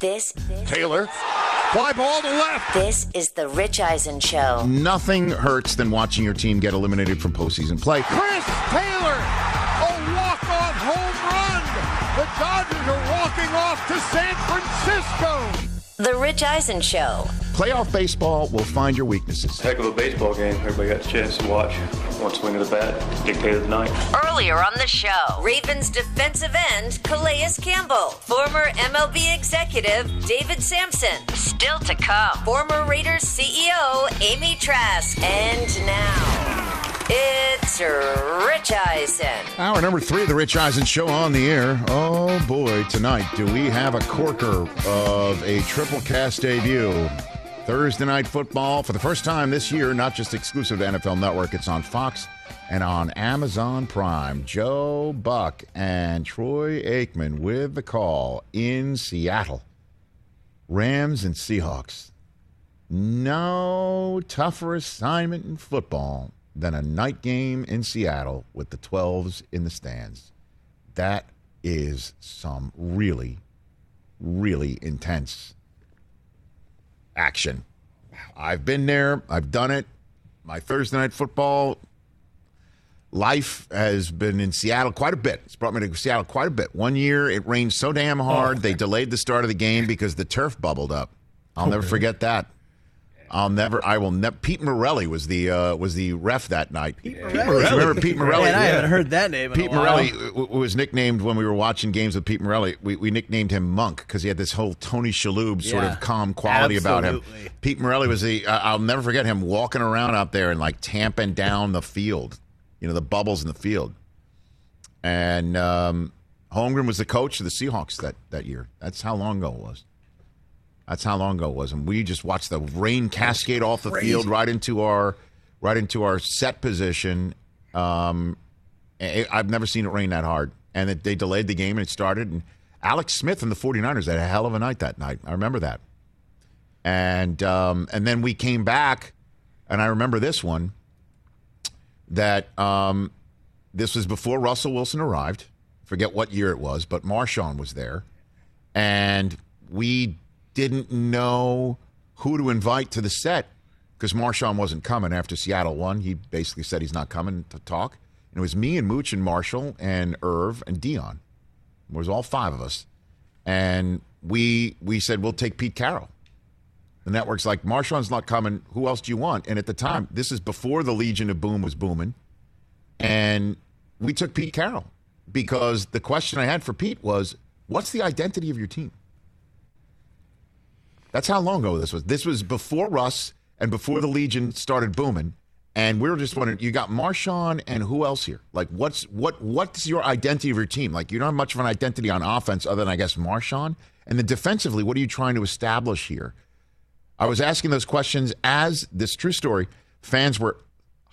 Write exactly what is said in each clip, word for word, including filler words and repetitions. This, this Taylor. Fly ball to left. This is the Rich Eisen Show. Nothing hurts than watching your team get eliminated from postseason play. Chris Taylor, a walk-off home run. The Dodgers are walking off to San Francisco. The Rich Eisen Show. Playoff baseball will find your weaknesses. Heck of a baseball game. Everybody got a chance to watch. One swing of the bat dictated the night. Earlier on the show, Ravens defensive end Calais Campbell, former M L B executive David Sampson, still to come, former Raiders C E O Amy Trask, and now it's Rich Eisen. Hour number three of the Rich Eisen Show on the air. Oh boy, tonight do we have a corker of a triple cast debut. Thursday Night Football, for the first time this year, not just exclusive to N F L Network, it's on Fox and on Amazon Prime. Joe Buck and Troy Aikman with the call in Seattle. Rams and Seahawks. No tougher assignment in football than a night game in Seattle with the twelves in the stands. That is some really, really intense action. I've been there. I've done it. My Thursday Night Football life has been in Seattle quite a bit. It's brought me to Seattle quite a bit. One year, it rained so damn hard, oh. They delayed the start of the game because the turf bubbled up. I'll oh, never really? forget that. I'll never. I will never. Pete Morelli was the uh, was the ref that night. Pete yeah. Morelli. You remember Pete Morelli? Man, I haven't yeah. heard that name. In Pete a while. Morelli w- was nicknamed when we were watching games with Pete Morelli. We, we nicknamed him Monk because he had this whole Tony Shalhoub sort yeah. of calm quality Absolutely. about him. Pete Morelli was the. Uh, I'll never forget him walking around out there and like tamping down the field, you know, the bubbles in the field. And um, Holmgren was the coach of the Seahawks that that year. That's how long ago it was. That's how long ago it was, and we just watched the rain cascade off the Crazy. field right into our, right into our set position. Um, it, I've never seen it rain that hard, and it, they delayed the game and it started. And Alex Smith and the forty-niners had a hell of a night that night. I remember that, and um, and then we came back, and I remember this one. That um, this was before Russell Wilson arrived. Forget what year it was, but Marshawn was there, and we didn't know who to invite to the set because Marshawn wasn't coming after Seattle won. He basically said he's not coming to talk. And it was me and Mooch and Marshall and Irv and Dion. It was all five of us. And we we said, we'll take Pete Carroll. The network's like, Marshawn's not coming. Who else do you want? And at the time, this is before the Legion of Boom was booming. And we took Pete Carroll because the question I had for Pete was, what's the identity of your team? That's how long ago this was. This was before Russ and before the Legion started booming. And we were just wondering, you got Marshawn and who else here? Like, what's what? what's your identity of your team? Like, you don't have much of an identity on offense other than, I guess, Marshawn. And then defensively, what are you trying to establish here? I was asking those questions as, this true story, fans were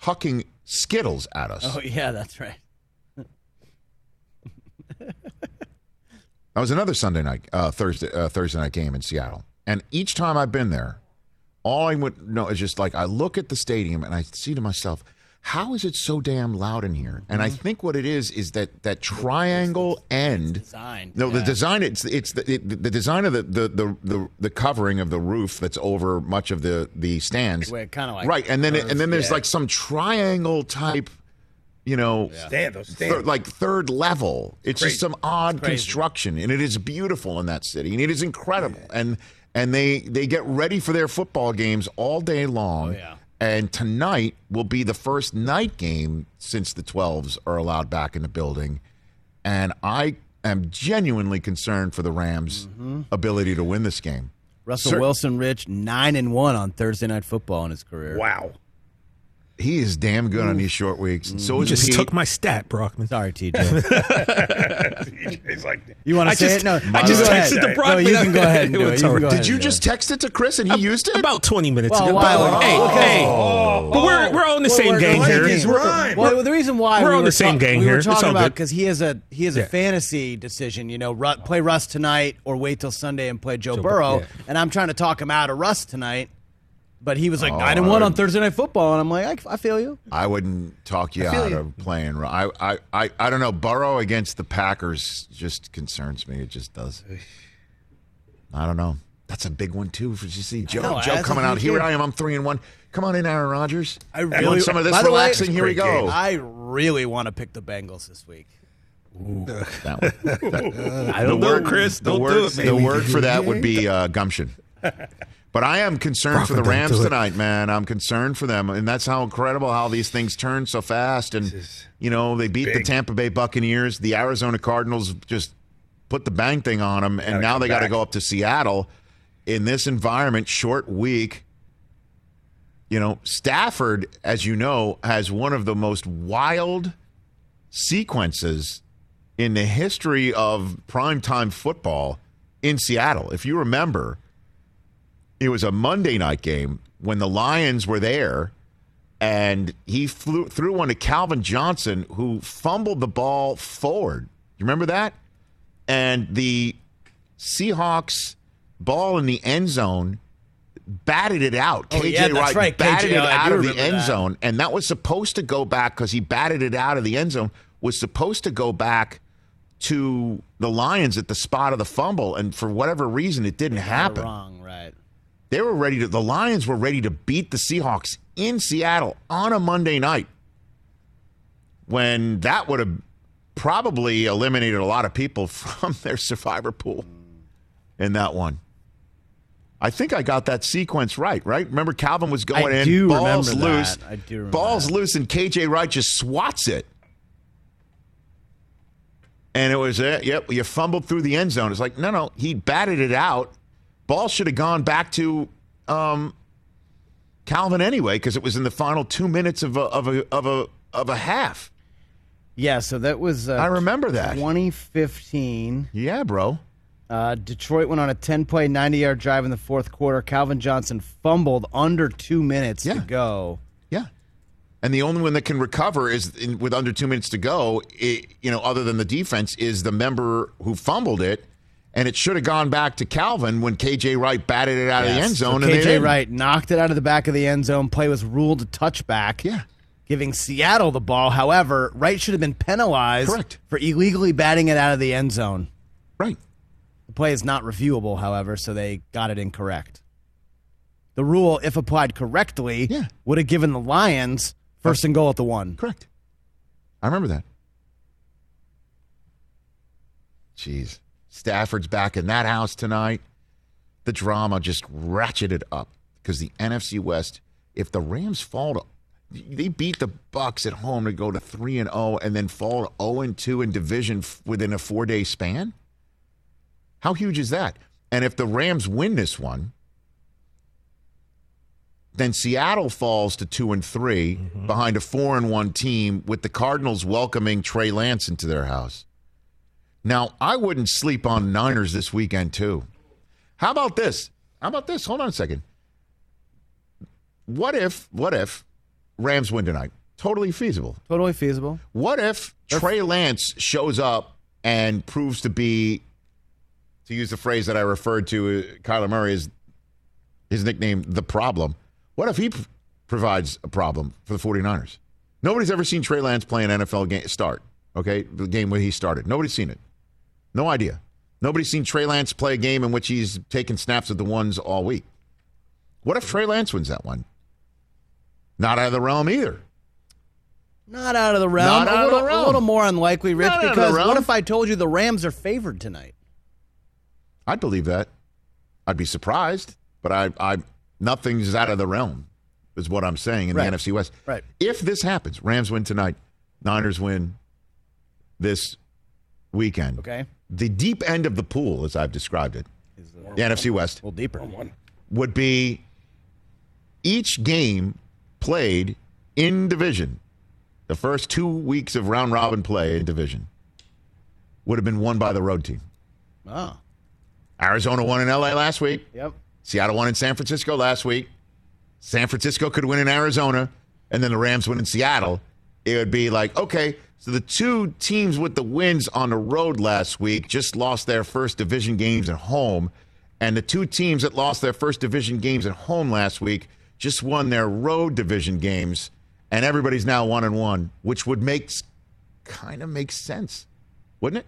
hucking Skittles at us. Oh, yeah, that's right. That was another Sunday night, uh, Thursday, uh, Thursday night game in Seattle. And each time I've been there, all I would know is just like I look at the stadium and I see to myself, how is it so damn loud in here? And I think what it is is that that triangle end. Design. No, yeah. the design. It's it's the, it, the design of the the, the the the covering of the roof that's over much of the the stands. Where it kinda like right, and then curves, it, and then there's yeah. like some triangle type, you know, yeah. stand, stand. Thir- like third level. It's Crazy. just some odd construction, and it is beautiful in that city, and it is incredible, yeah. and. And they, they get ready for their football games all day long. Oh, yeah. And tonight will be the first night game since the twelves are allowed back in the building. And I am genuinely concerned for the Rams' mm-hmm. ability to win this game. Russell Sir- Wilson, Rich, nine and one on Thursday Night Football in his career. Wow. He is damn good Ooh. on these short weeks. And so is just Pete. Took my stat, Brockman. Sorry, T J. He's like, you want to say just, it? No, I just texted to Brockman. No, you can go ahead and do it. You Did you just it. text it to Chris and he a, used it? About twenty minutes well, ago. Wow. Hey, oh, hey. Oh, but we're we're on the well, same gang here. He's right. Well, the reason why we're we on the same ta- gang we here. We're talking about because he has a he has a yeah. fantasy decision. You know, Ru- play Russ tonight or wait till Sunday and play Joe Burrow. And I'm trying to talk him out of Russ tonight. But he was like oh, nine and one on Thursday Night Football, and I'm like, I, I feel you. I wouldn't talk you out you. of playing. I, I, I, I don't know. Burrow against the Packers just concerns me. It just does. I don't know. That's a big one, too. If you see Joe, no, Joe coming out, here I am, I'm three and one. Come on in, Aaron Rodgers. I really want some of this relaxing. Way, here we go. Game. I really want to pick the Bengals this week. Ooh, that one. That, I don't the know, word, Chris. The, don't word, do it, the word for that would be uh, gumption. But I am concerned Robert, for the Rams tonight, man. I'm concerned for them. And that's how incredible how these things turn so fast. And, you know, they beat big. the Tampa Bay Buccaneers. The Arizona Cardinals just put the bang thing on them. And gotta now they got to go up to Seattle. In this environment, short week, you know, Stafford, as you know, has one of the most wild sequences in the history of primetime football in Seattle. If you remember, it was a Monday night game when the Lions were there, and he flew, threw one to Calvin Johnson, who fumbled the ball forward. You remember that? And the Seahawks... ball in the end zone, batted it out. Oh, K J yeah, Wright right. batted K J, it oh, out of the end that. zone, and that was supposed to go back because he batted it out of the end zone, was supposed to go back to the Lions at the spot of the fumble, and for whatever reason, it didn't they happen. Wrong, right. They were ready to, the Lions were ready to beat the Seahawks in Seattle on a Monday night when that would have probably eliminated a lot of people from their survivor pool in that one. I think I got that sequence right, right? Remember, Calvin was going I in, do balls loose, I do remember balls that. loose, and K J Wright just swats it. And it was, uh, yep, you fumbled through the end zone. It's like, no, no, he batted it out. Ball should have gone back to um, Calvin anyway, because it was in the final two minutes of a of a of a of a half. Yeah, so that was. Uh, I remember that. twenty fifteen. Yeah, bro. Uh, Detroit went on a ten-play, ninety-yard drive in the fourth quarter. Calvin Johnson fumbled under two minutes yeah. to go. Yeah, and the only one that can recover is in, with under two minutes to go. It, you know, other than the defense, is the member who fumbled it, and it should have gone back to Calvin when K J Wright batted it out yes. of the end zone. So and K J Wright knocked it out of the back of the end zone. Play was ruled a touchback. Yeah. Giving Seattle the ball. However, Wright should have been penalized Correct. for illegally batting it out of the end zone. Right. The play is not reviewable, however, so they got it incorrect. The rule, if applied correctly, yeah. would have given the Lions first and goal at the one. Correct. I remember that. Jeez. Stafford's back in that house tonight. The drama just ratcheted up because the N F C West, if the Rams fall to, they beat the Bucs at home to go to three and oh and then fall to oh and two in division within a four-day span? How huge is that? And if the Rams win this one, then Seattle falls to two and three mm-hmm. behind a four and one team with the Cardinals welcoming Trey Lance into their house. Now, I wouldn't sleep on Niners this weekend, too. How about this? How about this? Hold on a second. What if, what if Rams win tonight? Totally feasible. Totally feasible. What if Trey Lance shows up and proves to be, to use the phrase that I referred to, uh, Kyler Murray is his nickname, the problem. What if he pr- provides a problem for the 49ers? Nobody's ever seen Trey Lance play an N F L game start, okay, the game where he started. Nobody's seen it. No idea. Nobody's seen Trey Lance play a game in which he's taken snaps at the ones all week. What if Trey Lance wins that one? Not out of the realm either. Not out of the realm. Not out a little, of the realm. A little more unlikely, Rich, Not because what if I told you the Rams are favored tonight? I'd believe that. I'd be surprised, but I, I, nothing's out of the realm is what I'm saying in right. the N F C West. Right. If this happens, Rams win tonight, Niners win this weekend. Okay. The deep end of the pool, as I've described it, is the, the N F C West, a little deeper, would be each game played in division. The first two weeks of round-robin play in division would have been won by the road team. Oh. Arizona won in L A last week. Yep. Seattle won in San Francisco last week. San Francisco could win in Arizona, and then the Rams win in Seattle. It would be like, okay, so the two teams with the wins on the road last week just lost their first division games at home, and the two teams that lost their first division games at home last week just won their road division games, and everybody's now one and one, which would make kind of make sense, wouldn't it?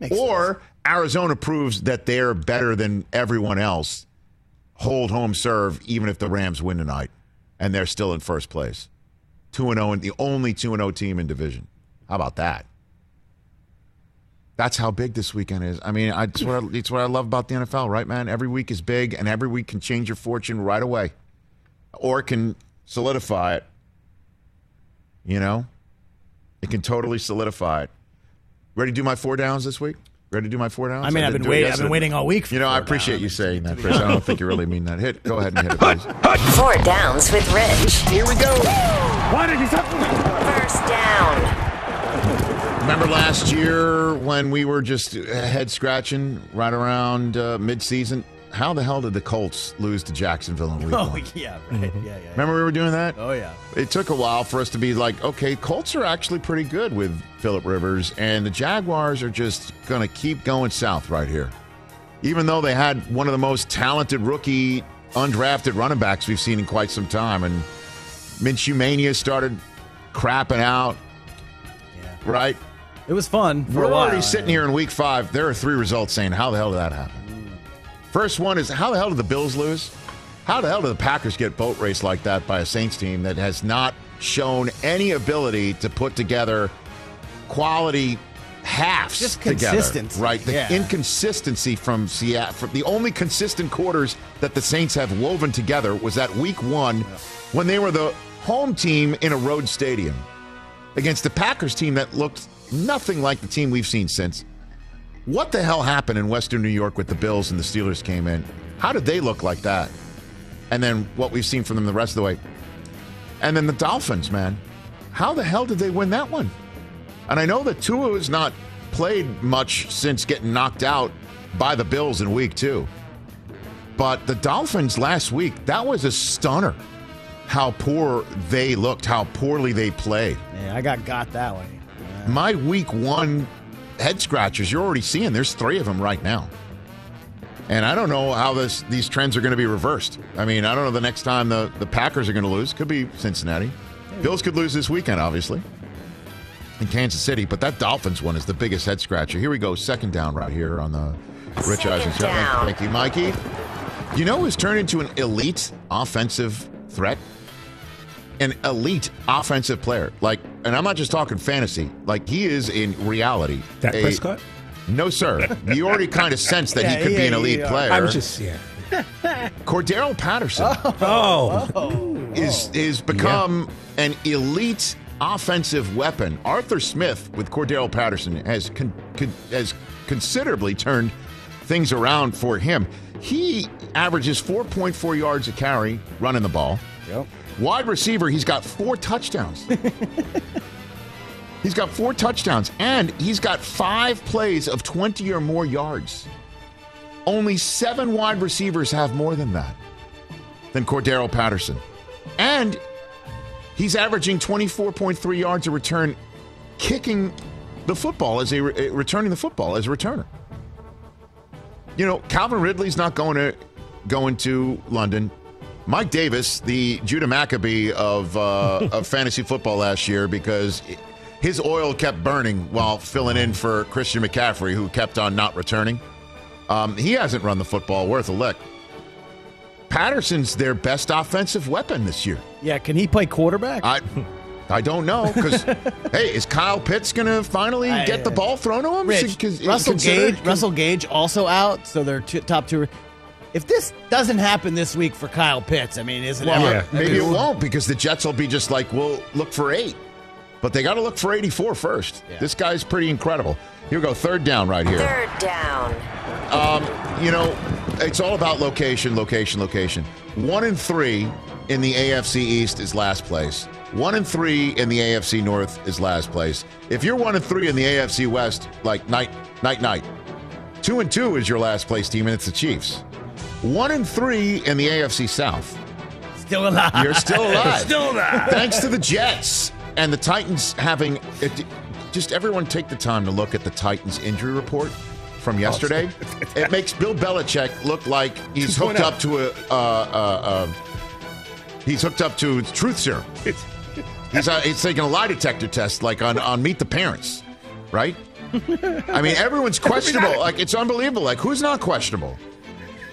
Makes or sense. Arizona proves that they're better than everyone else. Hold home serve, even if the Rams win tonight, and they're still in first place. two and oh, and the only two and oh team in division. How about that? That's how big this weekend is. I mean, I, it's, what I, it's what I love about the N F L, right, man? Every week is big, and every week can change your fortune right away. Or it can solidify it. You know? It can totally solidify it. Ready to do my four downs this week? Ready to do my four downs? I mean, I've been waiting. I've been waiting all week. For you know, I appreciate downs. you saying that, Chris. I don't think you really mean that. Hit. Go ahead and hit it, please. Four downs with Rich. Here we go. Why did you stop? First down. Remember last year when we were just head scratching right around uh, midseason? How the hell did the Colts lose to Jacksonville in week oh, one? Oh, yeah, right. Yeah, yeah. Remember yeah. we were doing that? Oh, yeah. It took a while for us to be like, okay, Colts are actually pretty good with Phillip Rivers, and the Jaguars are just going to keep going south right here. Even though they had one of the most talented rookie undrafted running backs we've seen in quite some time, and Minshew Mania started crapping out, yeah. right? It was fun for we're a while. We're already sitting here in week five. There are three results saying, how the hell did that happen? First one is, how the hell did the Bills lose? How the hell did the Packers get boat raced like that by a Saints team that has not shown any ability to put together quality halves Just together? Consistency. Right? The yeah. inconsistency from Seattle. From the only consistent quarters that the Saints have woven together was that week one yeah. when they were the home team in a road stadium against the Packers team that looked nothing like the team we've seen since. What the hell happened in Western New York with the Bills and the Steelers came in? How did they look like that? And then what we've seen from them the rest of the way. And then the Dolphins, man. How the hell did they win that one? And I know that Tua has not played much since getting knocked out by the Bills in week two. But the Dolphins last week, that was a stunner. How poor they looked, how poorly they played. Yeah, I got got that way. Yeah. My week one head scratchers, you're already seeing there's three of them right now, and I don't know how this these trends are going to be reversed. I mean, I don't know the next time the the Packers are going to lose. Could be Cincinnati. Bills could lose this weekend, obviously, in Kansas City, but that Dolphins one is the biggest head scratcher. Here we go, second down right here on the Rich Eisen show. Thank you, Mikey. You know who's turned into an elite offensive threat? An elite offensive player. Like, and I'm not just talking fantasy. Like, he is in reality. Dak Prescott? No, sir. You already kind of sense that yeah, he could yeah, be an elite yeah. player. I was just, yeah. Cordarrelle Patterson oh. Oh. is is become yeah. an elite offensive weapon. Arthur Smith with Cordarrelle Patterson has con, con, has considerably turned things around for him. He averages four point four yards a carry running the ball. Yep. Wide receiver, he's got four touchdowns. He's got four touchdowns, and he's got five plays of twenty or more yards. Only seven wide receivers have more than that, than Cordarrelle Patterson. And he's averaging twenty-four point three yards a return, kicking the football, as a re- returning the football as a returner. You know, Calvin Ridley's not going to going to London. Mike Davis, the Judah Maccabee of, uh, of fantasy football last year, because his oil kept burning while filling in for Christian McCaffrey, who kept on not returning. Um, he hasn't run the football worth a lick. Patterson's their best offensive weapon this year. Yeah, can he play quarterback? I I don't know, because, hey, is Kyle Pitts going to finally I, get the ball thrown to him? Rich, is, is Russell, Gage, can, Russell Gage also out, so they're t- top two. If this doesn't happen this week for Kyle Pitts, I mean, is it well, ever? Yeah. Maybe it won't, because the Jets will be just like, we'll look for eight. But they got to look for eighty-four first. Yeah. This guy's pretty incredible. Here we go, third down right here. Third down. Um, you know, it's all about location, location, location. One and three in the A F C East is last place. One and three in the A F C North is last place. If you're one and three in the A F C West, like night, night, night. Two and two is your last place team, and it's the Chiefs. One and three in the A F C South. Still alive. You're still alive. Still alive. Thanks to the Jets and the Titans having it, just everyone take the time to look at the Titans injury report from yesterday. Oh, it makes Bill Belichick look like he's hooked up to a uh, uh, uh, he's hooked up to truth serum. He's uh, he's taking a lie detector test, like on on Meet the Parents, right? I mean, everyone's questionable. Like, it's unbelievable. Like, who's not questionable?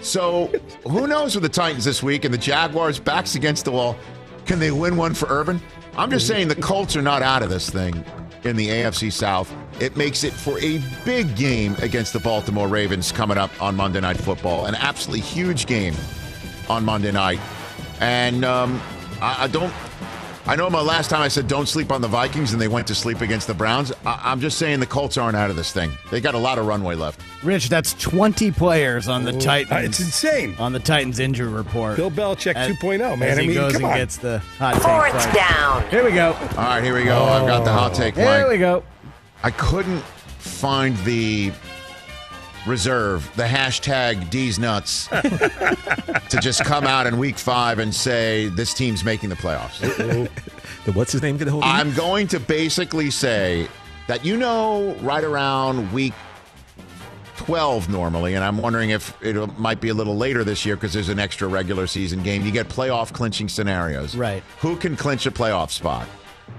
So, who knows with the Titans this week and the Jaguars' backs against the wall. Can they win one for Urban? I'm just saying the Colts are not out of this thing in the A F C South. It makes it for a big game against the Baltimore Ravens coming up on Monday Night Football. An absolutely huge game on Monday night. And um, I, I don't... I know my last time I said don't sleep on the Vikings, and they went to sleep against the Browns. I- I'm just saying the Colts aren't out of this thing. They got a lot of runway left. Rich, that's twenty players on the oh, Titans. It's insane. On the Titans injury report. Bill Belichick at, two point oh, man. As he I mean, goes and on. Gets the hot Fourth take. Fourth down. Here we go. All right, here we go. Oh. I've got the hot take, Mike. Here we go. I couldn't find the reserve, the hashtag D's nuts, to just come out in week five and say this team's making the playoffs. The what's his name? Hold I'm in? Going to basically say that, you know, right around week twelve normally, and I'm wondering if it might be a little later this year because there's an extra regular season game. You get playoff clinching scenarios. Right. Who can clinch a playoff spot?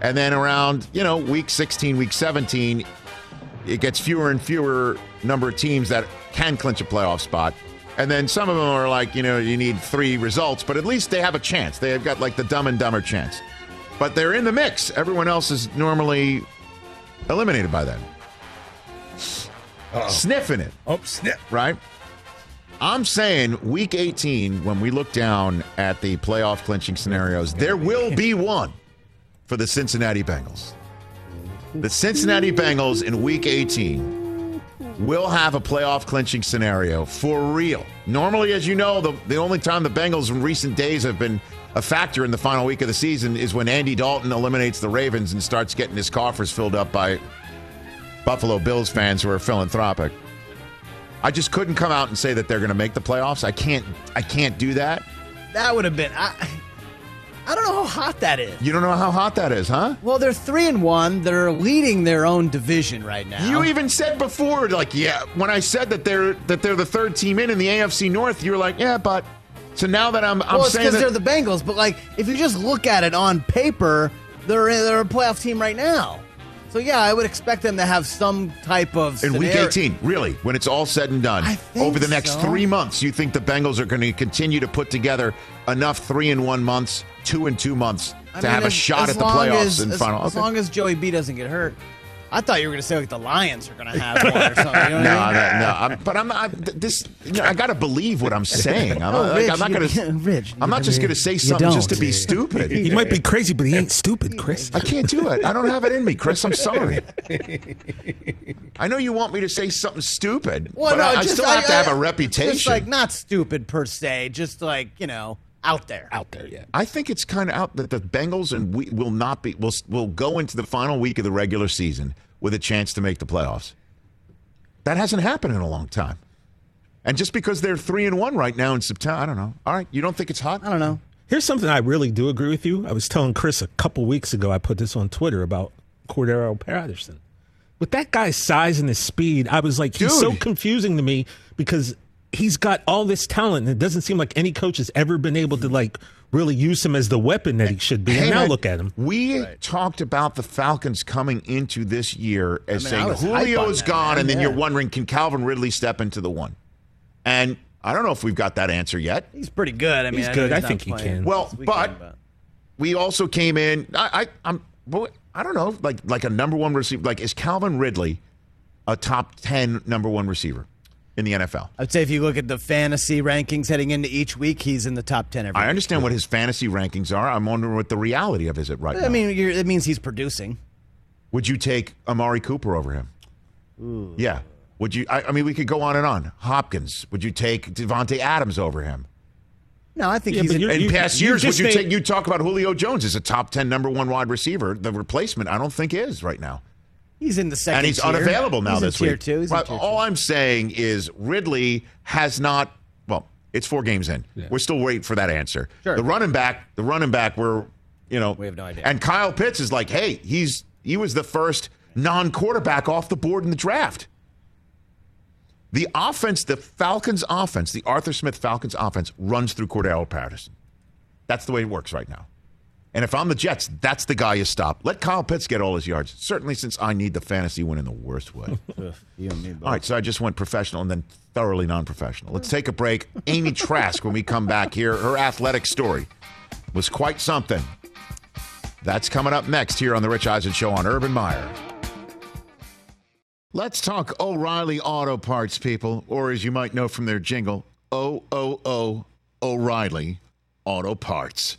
And then around, you know, week sixteen, week seventeen, it gets fewer and fewer number of teams that can clinch a playoff spot. And then some of them are like, you know, you need three results, but at least they have a chance. They've got like the dumb and dumber chance. But they're in the mix. Everyone else is normally eliminated by them. Uh-oh. Sniffing it. Oh, sniff. Right? I'm saying week eighteen, when we look down at the playoff clinching scenarios, there will be one for the Cincinnati Bengals. The Cincinnati Bengals in week eighteen will have a playoff clinching scenario for real. Normally, as you know, the, the only time the Bengals in recent days have been a factor in the final week of the season is when Andy Dalton eliminates the Ravens and starts getting his coffers filled up by Buffalo Bills fans who are philanthropic. I just couldn't come out and say that they're going to make the playoffs. I can't I can't do that. That would have been... I- I don't know how hot that is. You don't know how hot that is, huh? Well, they're three and one. They're leading their own division right now. You even said before, like, yeah, when I said that they're that they're the third team in in the A F C North, you were like, yeah, but. So now that I'm, I'm well, it's saying because they're the Bengals, but like, if you just look at it on paper, they're they're a playoff team right now. So yeah, I would expect them to have some type of in scenario. Week eighteen, really, when it's all said and done, I think over the next so. three months, you think the Bengals are going to continue to put together enough three and one months. two and two months to I mean, have a as, shot as at the playoffs and final. As, as okay. long as Joey B doesn't get hurt. I thought you were going to say, like, the Lions are going to have one or something. You know what no, I mean? no, no. I'm, but I'm not. This, you know, I got to believe what I'm saying. I'm, oh, like, Rich, I'm not going to. I'm not just going to say something just to be stupid. He might be crazy, but he ain't stupid, Chris. I can't do it. I don't have it in me, Chris. I'm sorry. I know you want me to say something stupid, well, but no, I, just, I still have I, to have I, a reputation. Just like not stupid per se, just like, you know. Out there, out there, yeah. I think it's kind of out that the Bengals and we will not be will will go into the final week of the regular season with a chance to make the playoffs. That hasn't happened in a long time, and just because they're three and one right now in September, I don't know. All right, you don't think it's hot? I don't know. Here's something I really do agree with you. I was telling Chris a couple weeks ago. I put this on Twitter about Cordarrelle Patterson. With that guy's size and his speed, I was like, he's Dude. so confusing to me because. He's got all this talent, and it doesn't seem like any coach has ever been able to, like, really use him as the weapon that he should be. Hey, and now man, look at him. We right. talked about the Falcons coming into this year as I mean, saying Julio's that, gone, man. and then yeah. you're wondering, can Calvin Ridley step into the one? And I don't know if we've got that answer yet. He's pretty good. I mean, he's I good. He's I think he can. Well, weekend, but, but we also came in. I, I, I'm. I don't know. Like, like a number one receiver. Like, is Calvin Ridley a top ten number one receiver in the N F L? I'd say if you look at the fantasy rankings heading into each week, he's in the top ten every I week. understand what his fantasy rankings are. I'm wondering what the reality of is it right I now. I mean, you're, it means he's producing. Would you take Amari Cooper over him? Ooh. Yeah. Would you? I, I mean, we could go on and on. Hopkins. Would you take Devontae Adams over him? No, I think yeah, he's in, in past you, years. You would you made, take? You talk about Julio Jones as a top ten number one wide receiver. The replacement, I don't think, is right now. He's in the second and he's tier. unavailable now he's this tier week. Two. He's right, tier all two. I'm saying is Ridley has not. Well, it's four games in. Yeah. We're still waiting for that answer. Sure. The running back, the running back. We're, you know, we have no idea. And Kyle Pitts is like, hey, he's he was the first non-quarterback off the board in the draft. The offense, the Falcons' offense, the Arthur Smith Falcons' offense runs through Cordarrelle Patterson. That's the way it works right now. And if I'm the Jets, that's the guy you stop. Let Kyle Pitts get all his yards, certainly since I need the fantasy win in the worst way. You and me both. All right, so I just went professional and then thoroughly non-professional. Let's take a break. Amy Trask, when we come back here, her athletic story was quite something. That's coming up next here on The Rich Eisen Show on Urban Meyer. Let's talk O'Reilly Auto Parts, people, or as you might know from their jingle, O O O O'Reilly Auto Parts.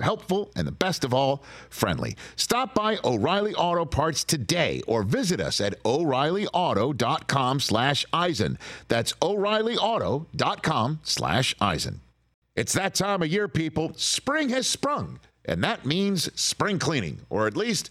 helpful, and the best of all, friendly. Stop by O'Reilly Auto Parts today or visit us at O'Reilly Auto dot com slash Eisen. That's O'Reilly Auto dot com slash Eisen. It's that time of year, people. Spring has sprung, and that means spring cleaning, or at least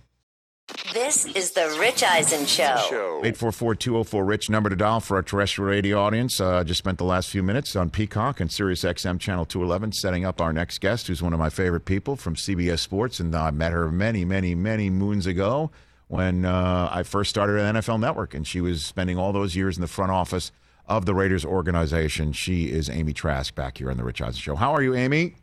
This is the Rich Eisen Show. eight four four, two oh four, RICH, number to dial for our terrestrial radio audience. I uh, just spent the last few minutes on Peacock and Sirius X M Channel two eleven setting up our next guest, who's one of my favorite people from C B S Sports. And I met her many, many, many moons ago when uh, I first started at N F L Network. And she was spending all those years in the front office of the Raiders organization. She is Amy Trask, back here on the Rich Eisen Show. How are you, Amy?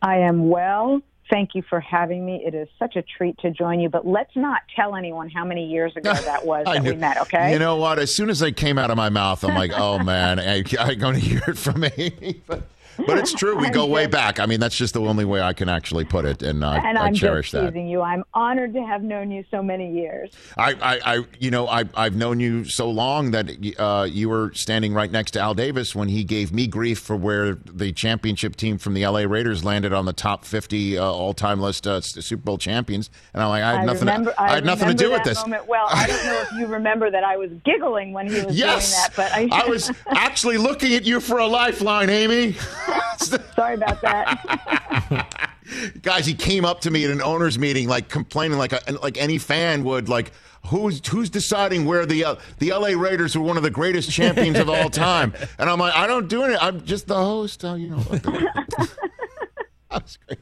I am well. Thank you for having me. It is such a treat to join you, but let's not tell anyone how many years ago that was that we met, okay? You know what? As soon as they came out of my mouth, I'm like, oh, man, I, I'm going to hear it from Amy. But, but it's true. We go way back. I mean, that's just the only way I can actually put it, and I, and I cherish that. And I'm just teasing you. I'm honored to have known you so many years. I, I, I you know, I, I've known you so long that uh, you were standing right next to Al Davis when he gave me grief for where the championship team from the L A Raiders landed on the top fifty uh, all-time list uh, Super Bowl champions, and I'm like, I had I nothing. Remember, to, I, I had nothing to do with this. Moment. Well, I don't know if you remember that I was giggling when he was yes, doing that, but I, I was actually looking at you for a lifeline, Amy. Sorry about that. Guys, he came up to me at an owners meeting, like complaining, like a, like any fan would, like who's who's deciding where the uh, the L A Raiders were one of the greatest champions of all time, and I'm like, I don't do it. I'm just the host. Uh, you know, that was great.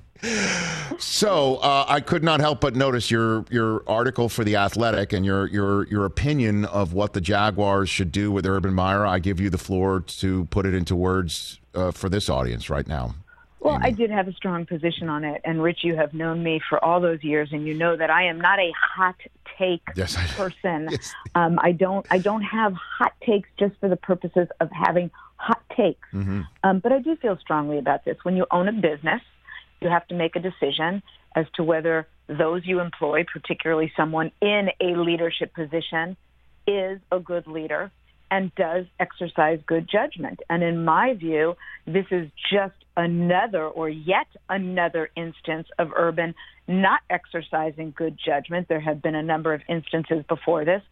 So uh, I could not help but notice your your article for The Athletic and your your your opinion of what the Jaguars should do with Urban Meyer. I give you the floor to put it into words uh, for this audience right now. Well, Amy. I did have a strong position on it. And, Rich, you have known me for all those years, and you know that I am not a hot take yes, I, person. Yes. Um, I don't I don't have hot takes just for the purposes of having hot takes. Mm-hmm. Um, but I do feel strongly about this. When you own a business, you have to make a decision as to whether those you employ, particularly someone in a leadership position, is a good leader and does exercise good judgment. And in my view, this is just another or yet another instance of Urban not exercising good judgment. There have been a number of instances before this,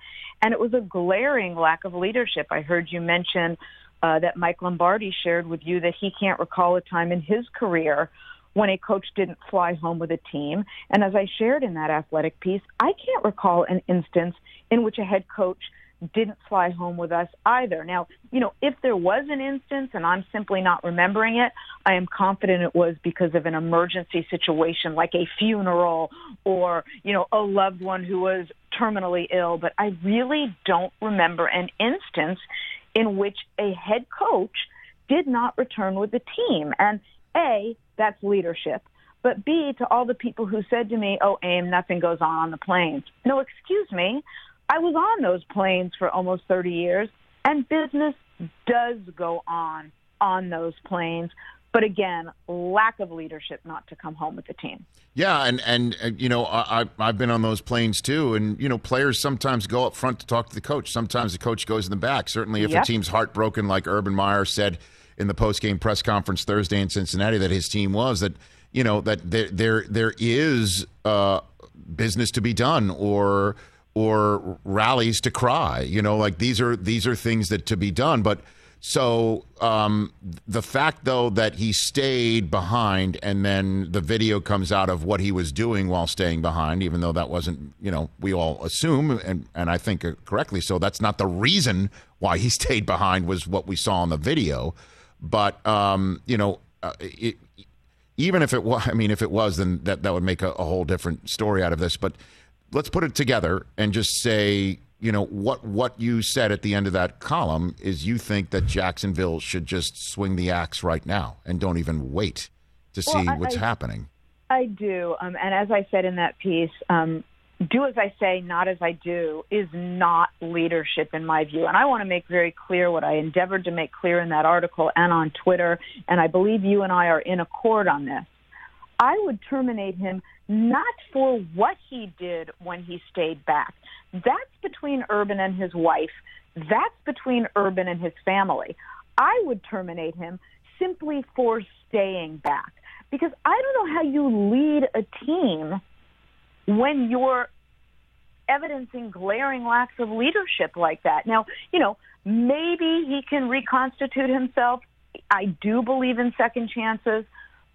and it was a glaring lack of leadership. I heard you mention uh, that Mike Lombardi shared with you that he can't recall a time in his career when a coach didn't fly home with a team. And as I shared in that athletic piece, I can't recall an instance in which a head coach didn't fly home with us either. Now, you know, if there was an instance and I'm simply not remembering it, I am confident it was because of an emergency situation like a funeral or, you know, a loved one who was terminally ill. But I really don't remember an instance in which a head coach did not return with the team. And A, that's leadership. But B, to all the people who said to me, oh, Aim, nothing goes on on the planes. No, excuse me. I was on those planes for almost thirty years, and business does go on on those planes. But again, lack of leadership not to come home with the team. Yeah, and, and uh, you know, I, I've been on those planes too. And, you know, players sometimes go up front to talk to the coach. Sometimes the coach goes in the back. Certainly if yep. a team's heartbroken, like Urban Meyer said in the post-game press conference Thursday in Cincinnati that his team was, that, you know, that there there, there is uh, business to be done or – or rallies to cry, you know, like these are these are things that to be done. But so um, the fact, though, that he stayed behind and then the video comes out of what he was doing while staying behind, even though that wasn't, you know, we all assume and, and I think correctly. So that's not the reason why he stayed behind was what we saw in the video. But, um, you know, uh, it, even if it was I mean, if it was, then that, that would make a, a whole different story out of this. But let's put it together and just say, you know, what what you said at the end of that column is you think that Jacksonville should just swing the axe right now and don't even wait to see well, I, what's I, happening. I do. Um, and as I said in that piece, um, do as I say, not as I do is not leadership in my view. And I want to make very clear what I endeavored to make clear in that article and on Twitter. And I believe you and I are in accord on this. I would terminate him not for what he did when he stayed back. That's between Urban and his wife. That's between Urban and his family. I would terminate him simply for staying back because I don't know how you lead a team when you're evidencing glaring lacks of leadership like that. Now, you know, maybe he can reconstitute himself. I do believe in second chances.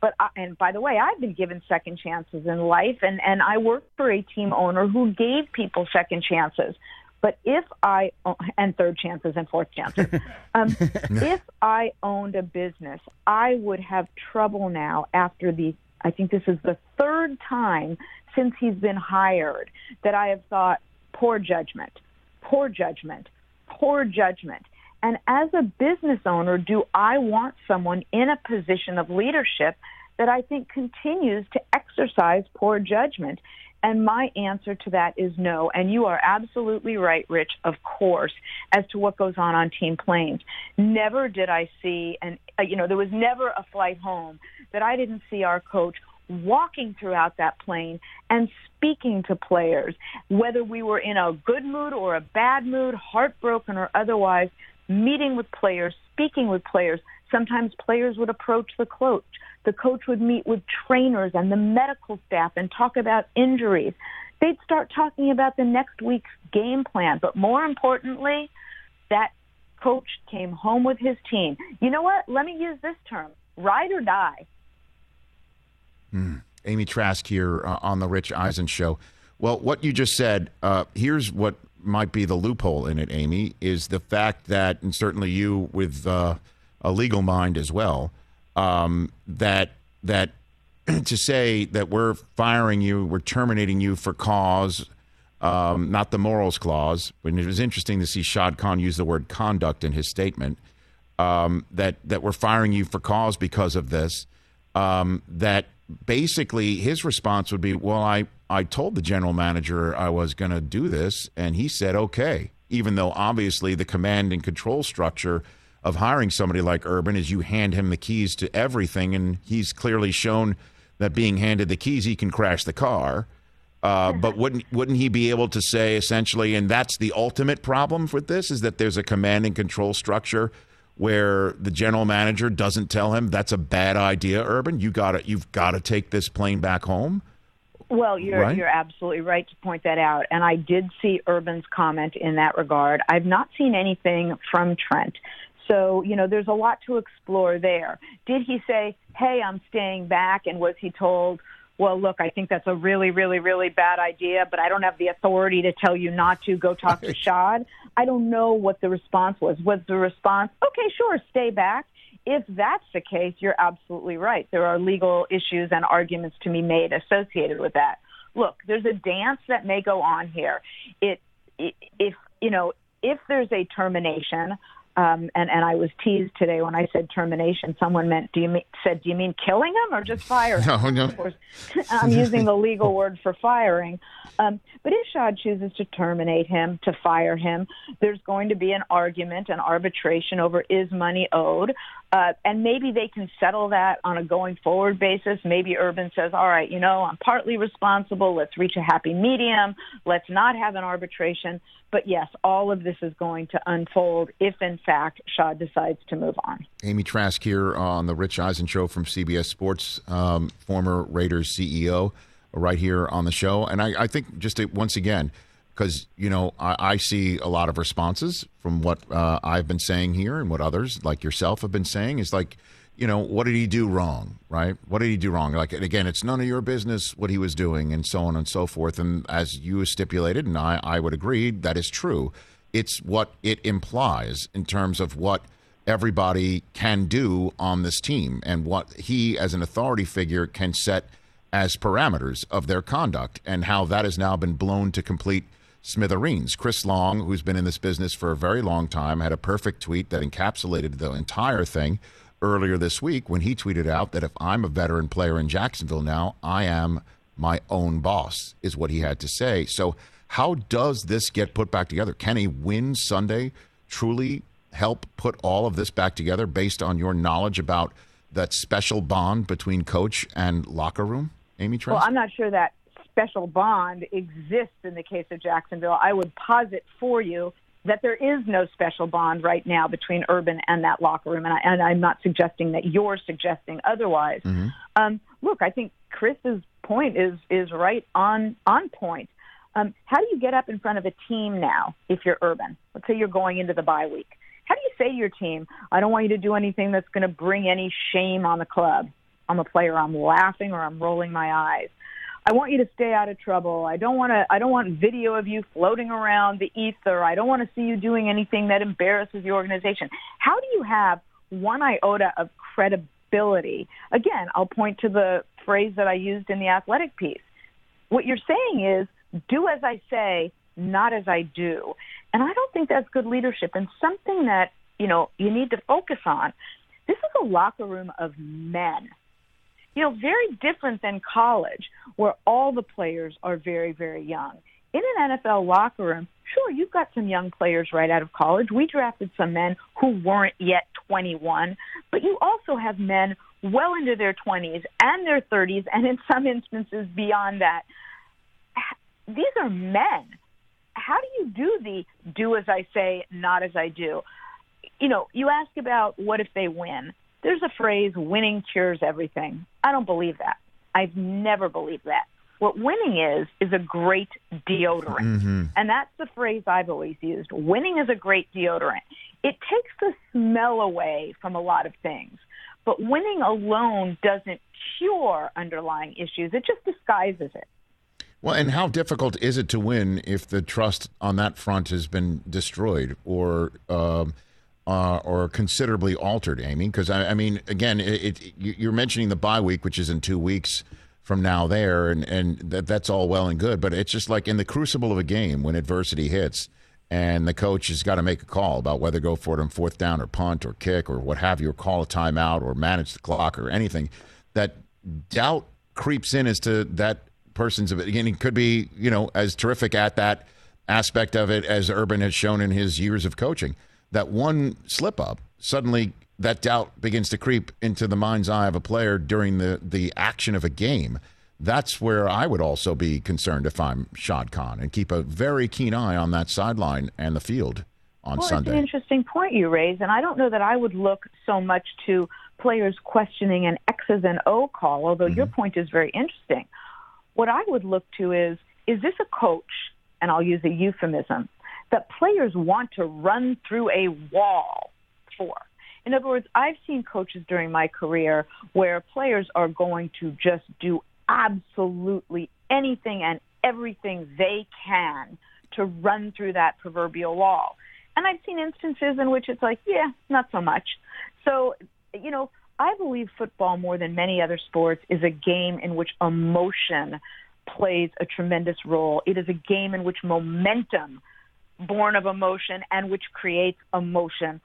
But and by the way, I've been given second chances in life, and, and I work for a team owner who gave people second chances. But if I and third chances and fourth chances, um, if I owned a business, I would have trouble now after the. I think this is the third time since he's been hired that I have thought poor judgment, poor judgment, poor judgment. And as a business owner, do I want someone in a position of leadership that I think continues to exercise poor judgment? And my answer to that is no. And you are absolutely right, Rich, of course, as to what goes on on team planes. Never did I see, and you know, there was never a flight home that I didn't see our coach walking throughout that plane and speaking to players, whether we were in a good mood or a bad mood, heartbroken or otherwise, meeting with players, speaking with players. Sometimes players would approach the coach. The coach would meet with trainers and the medical staff and talk about injuries. They'd start talking about the next week's game plan. But more importantly, that coach came home with his team. You know what? Let me use this term, ride or die. Mm. Amy Trask here uh, on the Rich Eisen Show. Well, what you just said, uh, here's what might be the loophole in it, Amy, is the fact that, and certainly you with uh, a legal mind as well, um, that that to say that we're firing you, we're terminating you for cause, um, not the morals clause. And it was interesting to see Shad Khan use the word conduct in his statement, um, that, that we're firing you for cause because of this, um, that basically his response would be, well, I I told the general manager I was going to do this, and he said, okay, even though obviously the command and control structure of hiring somebody like Urban is you hand him the keys to everything, and he's clearly shown that being handed the keys, he can crash the car. Uh, but wouldn't wouldn't he be able to say essentially, and that's the ultimate problem with this, is that there's a command and control structure where the general manager doesn't tell him that's a bad idea, Urban. You gotta, you've got to take this plane back home. Well, you're right. You're absolutely right to point that out. And I did see Urban's comment in that regard. I've not seen anything from Trent. So, you know, there's a lot to explore there. Did he say, hey, I'm staying back? And was he told, well, look, I think that's a really, really, really bad idea, but I don't have the authority to tell you not to go talk to Shad? I don't know what the response was. Was the response, okay, sure, stay back? If that's the case, you're absolutely right. There are legal issues and arguments to be made associated with that. Look, there's a dance that may go on here. It, it if, you know, if there's a termination, Um, and, and I was teased today when I said termination. Someone meant, do you mean, said, do you mean killing him or just firing him? No, no. Of course, I'm using the legal word for firing. Um, but if Shad chooses to terminate him, to fire him, there's going to be an argument, an arbitration over is money owed. Uh, and maybe they can settle that on a going forward basis. Maybe Urban says, all right, you know, I'm partly responsible. Let's reach a happy medium. Let's not have an arbitration. But yes, all of this is going to unfold if, in fact, Shad decides to move on. Amy Trask here on the Rich Eisen Show from C B S Sports, um, former Raiders C E O, right here on the show. And I, I think just to, once again, because, you know, I, I see a lot of responses from what uh, I've been saying here and what others like yourself have been saying is like, you know, what did he do wrong, right? What did he do wrong? Like, and again, it's none of your business what he was doing and so on and so forth. And as you stipulated, and I, I would agree, that is true. It's what it implies in terms of what everybody can do on this team and what he as an authority figure can set as parameters of their conduct and how that has now been blown to complete smithereens. Chris Long, who's been in this business for a very long time, had a perfect tweet that encapsulated the entire thing earlier this week when he tweeted out that if I'm a veteran player in Jacksonville now, I am my own boss, is what he had to say. So how does this get put back together? Can a win Sunday truly help put all of this back together based on your knowledge about that special bond between coach and locker room, Amy Trask? Well, I'm not sure that special bond exists in the case of Jacksonville. I would posit for you that there is no special bond right now between Urban and that locker room, and, I, and I'm not suggesting that you're suggesting otherwise. Mm-hmm. Um, look, I think Chris's point is is right on, on point. Um, how do you get up in front of a team now if you're Urban? Let's say you're going into the bye week. How do you say to your team, I don't want you to do anything that's going to bring any shame on the club? I'm a player. I'm laughing or I'm rolling my eyes. I want you to stay out of trouble. I don't want to. I don't want video of you floating around the ether. I don't want to see you doing anything that embarrasses the organization. How do you have one iota of credibility? Again, I'll point to the phrase that I used in the athletic piece. What you're saying is, do as I say, not as I do. And I don't think that's good leadership. And something that, you know, you need to focus on. This is a locker room of men. You know, very different than college, where all the players are very, very young. In an N F L locker room, sure, you've got some young players right out of college. We drafted some men who weren't yet twenty-one, but you also have men well into their twenties and their thirties, and in some instances beyond that. These are men. How do you do the do as I say, not as I do? You know, you ask about what if they win. There's a phrase, winning cures everything. I don't believe that. I've never believed that. What winning is, is a great deodorant. Mm-hmm. And that's the phrase I've always used. Winning is a great deodorant. It takes the smell away from a lot of things. But winning alone doesn't cure underlying issues. It just disguises it. Well, and how difficult is it to win if the trust on that front has been destroyed or uh, uh, or considerably altered, Amy? Because, I, I mean, again, it, it, you're mentioning the bye week, which is in two weeks from now there, and, and that, that's all well and good. But it's just like in the crucible of a game when adversity hits and the coach has got to make a call about whether to go for it on fourth down or punt or kick or what have you, or call a timeout or manage the clock or anything, that doubt creeps in as to that persons of it. Again, it could be, you know, as terrific at that aspect of it as Urban has shown in his years of coaching, that one slip up, suddenly that doubt begins to creep into the mind's eye of a player during the, the action of a game. That's where I would also be concerned if I'm Shad Khan, and keep a very keen eye on that sideline and the field on well, Sunday. It's an interesting point you raise, and I don't know that I would look so much to players questioning an X's and O call, although mm-hmm. your point is very interesting. What I would look to is, is this a coach, and I'll use a euphemism, that players want to run through a wall for. In other words, I've seen coaches during my career where players are going to just do absolutely anything and everything they can to run through that proverbial wall. And I've seen instances in which it's like, yeah, not so much. So, you know, I believe football more than many other sports is a game in which emotion plays a tremendous role. It is a game in which momentum, born of emotion and which creates emotion,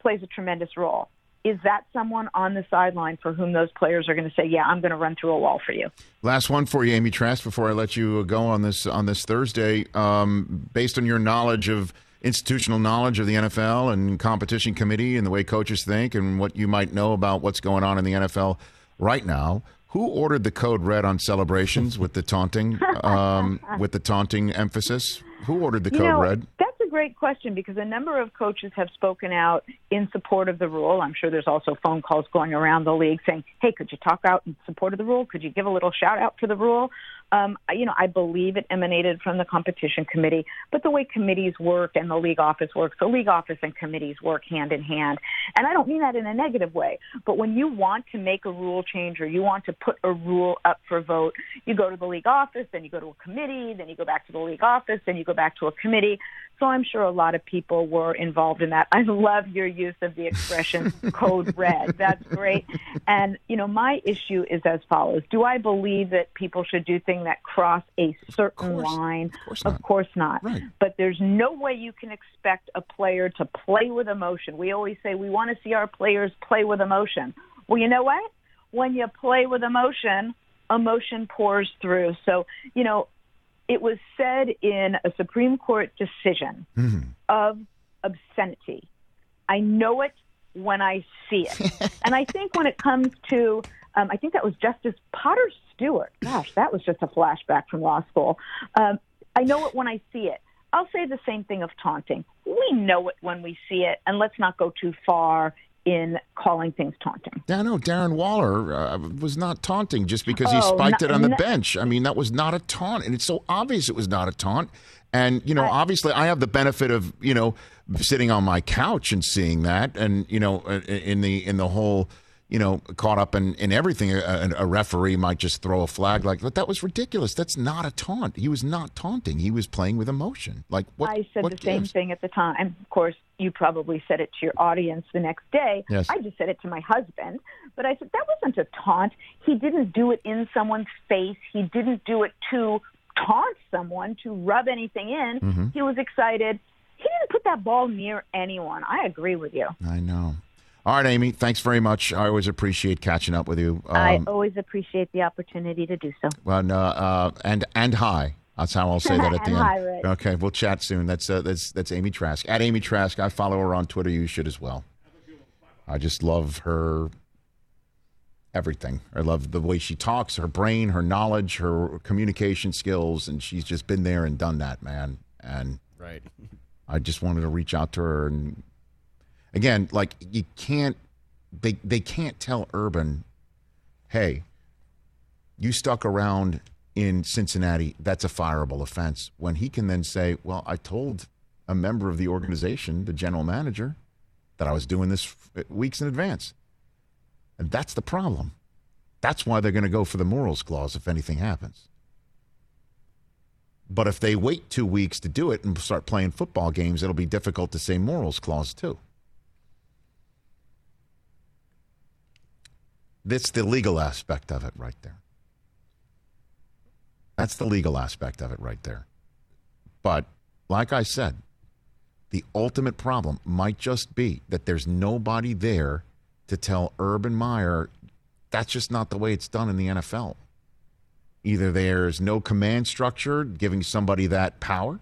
plays a tremendous role. Is that someone on the sideline for whom those players are going to say, yeah, I'm going to run through a wall for you? Last one for you, Amy Trask, before I let you go on this on this Thursday. Um, based on your knowledge of institutional knowledge of the N F L and competition committee and the way coaches think and what you might know about what's going on in the N F L right now, who ordered the code red on celebrations with the taunting um, with the taunting emphasis? Who ordered the code you know, red? Great question, because a number of coaches have spoken out in support of the rule. I'm sure there's also phone calls going around the league saying, hey, could you talk out in support of the rule? Could you give a little shout out for the rule? Um, you know, I believe it emanated from the competition committee, but the way committees work and the league office works, the league office and committees work hand in hand. And I don't mean that in a negative way, but when you want to make a rule change or you want to put a rule up for vote, you go to the league office, then you go to a committee, then you go back to the league office, then you go back to a committee. So I'm sure a lot of people were involved in that. I love your use of the expression code red. That's great. And, you know, my issue is as follows. Do I believe that people should do things that cross a certain of course, line? Of course not. Of course not. Right. But there's no way you can expect a player to play with emotion. We always say we want to see our players play with emotion. Well, you know what? When you play with emotion, emotion pours through. So, you know, it was said in a Supreme Court decision mm-hmm. of obscenity. I know it when I see it. And I think when it comes to, um, I think that was Justice Potter Stewart. Gosh, that was just a flashback from law school. Um, I know it when I see it. I'll say the same thing of taunting. We know it when we see it, and let's not go too far in calling things taunting. I know Darren Waller uh, was not taunting just because he oh, spiked not, it on the not, bench. I mean, that was not a taunt, and it's so obvious it was not a taunt. And, you know, I, obviously I have the benefit of, you know, sitting on my couch and seeing that and, you know, in the in the whole, you know, caught up in, in everything, a, a referee might just throw a flag like, but that was ridiculous. That's not a taunt. He was not taunting. He was playing with emotion. Like what, I said what the gives? Same thing at the time. Of course, you probably said it to your audience the next day. Yes. I just said it to my husband. But I said, that wasn't a taunt. He didn't do it in someone's face. He didn't do it to taunt someone, to rub anything in. Mm-hmm. He was excited. He didn't put that ball near anyone. I agree with you. I know. All right, Amy, thanks very much. I always appreciate catching up with you. Um, I always appreciate the opportunity to do so. Well, no, uh, and and hi. That's how I'll say that at the end. Hi, Rich. Okay, we'll chat soon. That's uh, that's that's Amy Trask. At Amy Trask, I follow her on Twitter. You should as well. I just love her everything. I love the way she talks, her brain, her knowledge, her communication skills, and she's just been there and done that, man. And right. I just wanted to reach out to her and. Again, like you can't, they they can't tell Urban, hey, you stuck around in Cincinnati, that's a fireable offense. When he can then say, well, I told a member of the organization, the general manager, that I was doing this weeks in advance. And that's the problem. That's why they're going to go for the morals clause if anything happens. But if they wait two weeks to do it and start playing football games, it'll be difficult to say morals clause too. That's the legal aspect of it right there. That's the legal aspect of it right there. But like I said, the ultimate problem might just be that there's nobody there to tell Urban Meyer that's just not the way it's done in the N F L. Either there's no command structure giving somebody that power.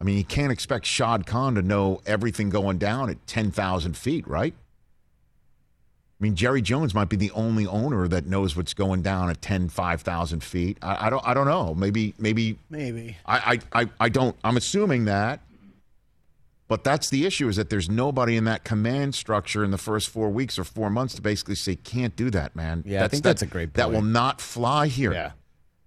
I mean, you can't expect Shad Khan to know everything going down at ten thousand feet, right? I mean, Jerry Jones might be the only owner that knows what's going down at ten, five thousand feet. I, I don't, I don't know. Maybe, maybe, maybe. I, I, I don't. I'm assuming that, but that's the issue: is that there's nobody in that command structure in the first four weeks or four months to basically say, "Can't do that, man." Yeah, that's, I think that's, that's a great point. That will not fly here. Yeah.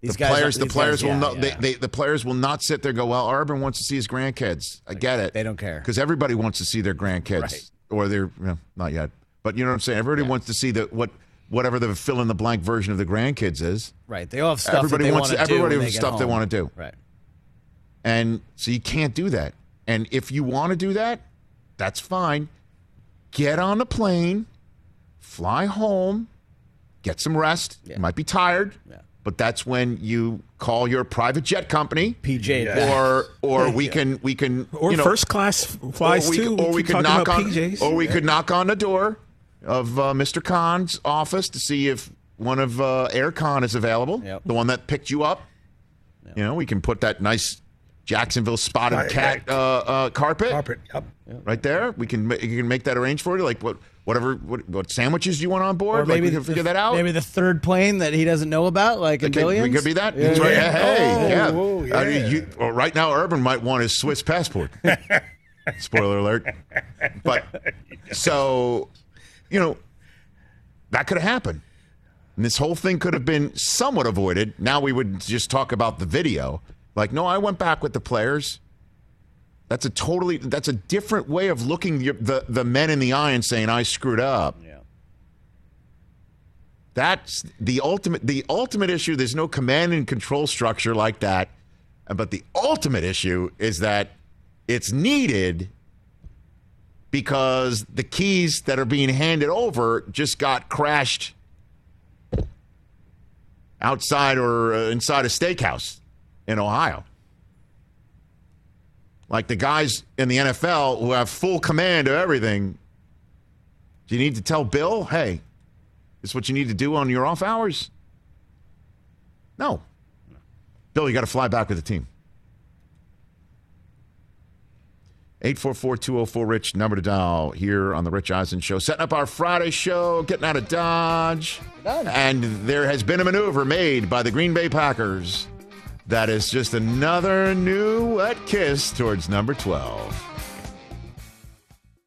These the guys, players, the players guys, will yeah, not. Yeah. They, they, the players will not sit there and go, well, Urban wants to see his grandkids. I like, get it. They don't care because everybody wants to see their grandkids, right. or their you know, not yet, but you know what I'm saying. Everybody yeah. wants to see the what whatever the fill in the blank version of the grandkids is. Right. They all have stuff. Everybody that they wants. To, everybody has stuff home. They want to do. Right. And so you can't do that. And if you want to do that, that's fine. Get on a plane, fly home, get some rest. Yeah. You might be tired. Yeah. But that's when you call your private jet company, P J, or or we can we can or you know, first class flies too. Or we, we could knock on P Js. Or we yeah. could knock on the door of uh, Mister Khan's office to see if one of uh, Air Khan is available, yep. the one that picked you up. Yep. You know, we can put that nice Jacksonville spotted right, cat right. Uh, uh, carpet, carpet, yep. right there. We can you can make that arrange for you, like what. Whatever, what, what sandwiches you want on board? Or maybe like we can figure the, that out. Maybe the third plane that he doesn't know about, like a million. We could be that. Yeah, right. yeah. Hey, oh, yeah. Whoa, yeah. I mean, you, well, right now, Urban might want his Swiss passport. Spoiler alert. But so, you know, that could have happened. And this whole thing could have been somewhat avoided. Now we would just talk about the video. Like, no, I went back with the players. That's a totally. That's a different way of looking the, the the men in the eye and saying I screwed up. Yeah. That's the ultimate. The ultimate issue. There's no command and control structure like that. But the ultimate issue is that it's needed because the keys that are being handed over just got crashed outside or inside a steakhouse in Ohio. Like the guys in the N F L who have full command of everything, do you need to tell Bill, hey, this is what you need to do on your off hours? No. no. Bill, you got to fly back with the team. eight four four, two oh four, RICH, number to dial here on the Rich Eisen Show. Setting up our Friday show, getting out of Dodge. And there has been a maneuver made by the Green Bay Packers. That is just another new wet kiss towards number twelve.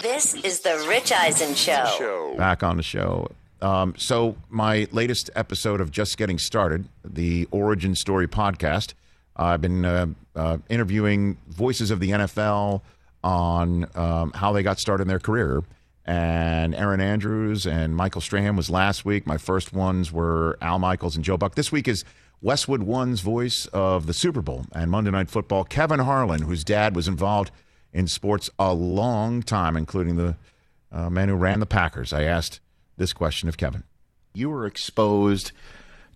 This is the Rich Eisen Show. Back on the show. Um, so my latest episode of Just Getting Started, the Origin Story podcast, uh, I've been uh, uh, interviewing voices of the N F L on um, how they got started in their career. And Aaron Andrews and Michael Strahan was last week. My first ones were Al Michaels and Joe Buck. This week is Westwood One's voice of the Super Bowl and Monday Night Football, Kevin Harlan, whose dad was involved in sports a long time, including the uh, man who ran the Packers. I asked this question of Kevin. You were exposed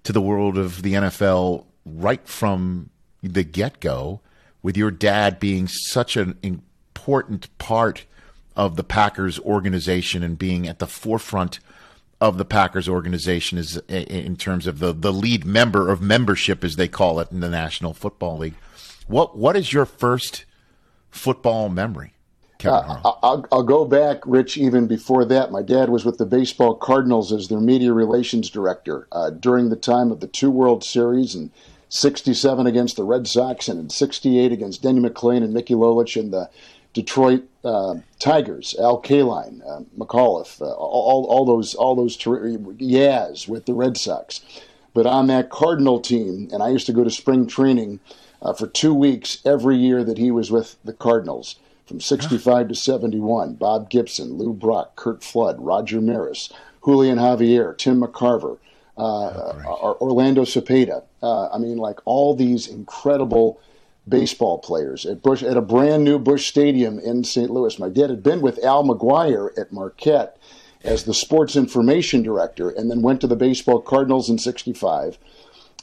to the world of the N F L right from the get-go, with your dad being such an important part of the Packers organization and being at the forefront of the Packers organization is in terms of the, the lead member of membership, as they call it in the National Football League. What What is your first football memory? Uh, I'll, I'll go back, Rich, even before that. My dad was with the Baseball Cardinals as their media relations director uh, during the time of the two World Series in sixty-seven against the Red Sox, and in sixty-eight against Denny McClain and Mickey Lolich and the Detroit uh, Tigers, Al Kaline, uh, McAuliffe, uh, all all those all those ter- Yaz with the Red Sox. But on that Cardinal team, and I used to go to spring training uh, for two weeks every year that he was with the Cardinals, from sixty-five to seventy-one, Bob Gibson, Lou Brock, Kurt Flood, Roger Maris, Julian Javier, Tim McCarver, uh, oh, Orlando Cepeda. Uh, I mean, like all these incredible baseball players at Bush at a brand new Busch Stadium in Saint Louis. My dad had been with Al McGuire at Marquette as the sports information director, and then went to the baseball Cardinals in sixty-five.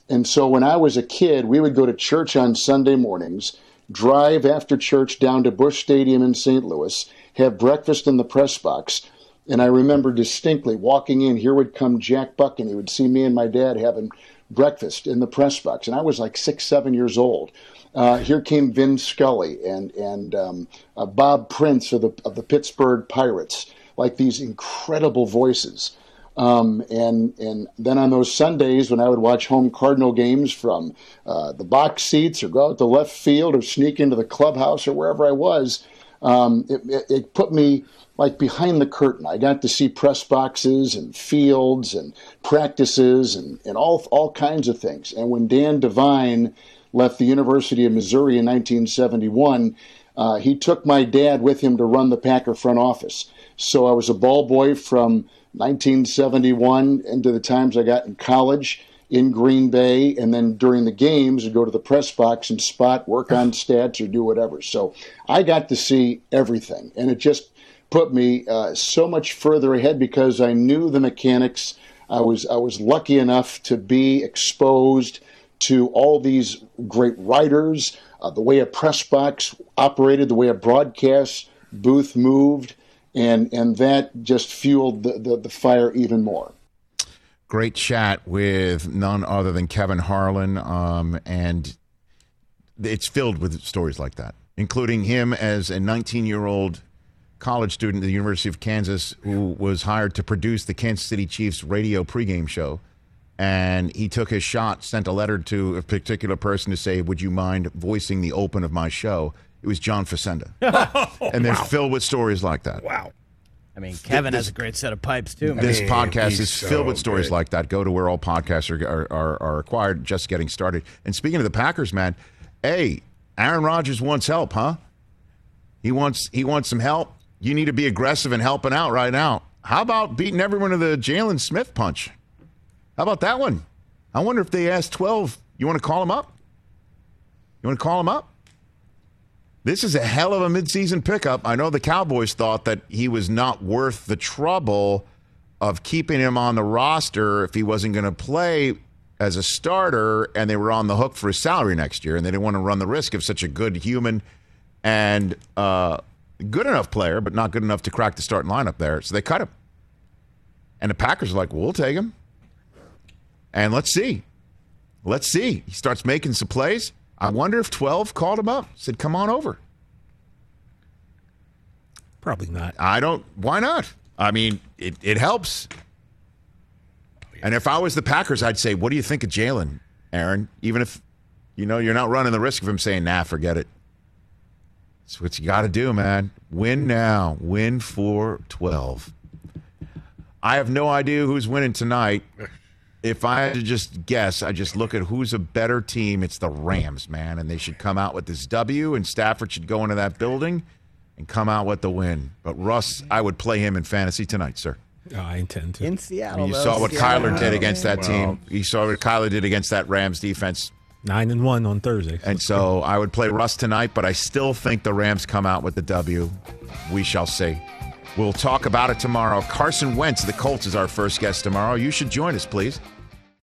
And so when I was a kid, we would go to church on Sunday mornings, drive after church down to Busch Stadium in Saint Louis, have breakfast in the press box. And I remember distinctly walking in, here would come Jack Buck, and he would see me and my dad having breakfast in the press box. And I was like six, seven years old. Uh, here came Vin Scully and and um, uh, Bob Prince of the of the Pittsburgh Pirates, like these incredible voices. Um, and and then on those Sundays when I would watch home Cardinal games from uh, the box seats or go out to left field or sneak into the clubhouse or wherever I was, um, it, it, it put me like behind the curtain. I got to see press boxes and fields and practices and, and all all kinds of things. And when Dan Devine left the University of Missouri in nineteen seventy-one, uh, he took my dad with him to run the Packer front office. So I was a ball boy from nineteen seventy-one into the times I got in college in Green Bay, and then during the games, I'd go to the press box and spot, work on stats, or do whatever. So I got to see everything, and it just put me uh, so much further ahead because I knew the mechanics. I was I was lucky enough to be exposed to all these great writers, uh, the way a press box operated, the way a broadcast booth moved. And and that just fueled the, the, the fire even more. Great chat with none other than Kevin Harlan, um, and it's filled with stories like that, including him as a nineteen-year-old college student at the University of Kansas who was hired to produce the Kansas City Chiefs radio pregame show, and he took his shot, sent a letter to a particular person to say, would you mind voicing the open of my show? It was John Facenda. Oh, and they're wow. filled with stories like that. Wow. I mean, Kevin this, has a great set of pipes, too. Man. This hey, podcast is so filled with stories good. like that. Go to where all podcasts are, are, are, are acquired, just getting started. And speaking of the Packers, man, hey, Aaron Rodgers wants help, huh? He wants he wants some help. You need to be aggressive and helping out right now. How about beating everyone to the Jalen Smith punch? How about that one? I wonder if they asked twelve. You want to call him up? You want to call him up? This is a hell of a midseason pickup. I know the Cowboys thought that he was not worth the trouble of keeping him on the roster if he wasn't going to play as a starter, and they were on the hook for his salary next year, and they didn't want to run the risk of such a good human and uh, good enough player, but not good enough to crack the starting lineup there. So they cut him. And the Packers are like, well, we'll take him. And let's see. Let's see. He starts making some plays. I wonder if twelve called him up, said, come on over. Probably not. I don't. Why not? I mean, it, it helps. And if I was the Packers, I'd say, what do you think of Jalen, Aaron? Even if, you know, you're not running the risk of him saying, nah, forget it. That's what you got to do, man. Win now. Win for twelve. I have no idea who's winning tonight. If I had to just guess, I just look at who's a better team. It's the Rams, man, and they should come out with this W, and Stafford should go into that building and come out with the win. But, Russ, I would play him in fantasy tonight, sir. Oh, I intend to. In Seattle. I mean, you though, saw what Seattle. Kyler did against that wow. team. You saw what Kyler did against that Rams defense. Nine and one on Thursday. And so I would play Russ tonight, but I still think the Rams come out with the W. We shall see. We'll talk about it tomorrow. Carson Wentz, the Colts, is our first guest tomorrow. You should join us, please.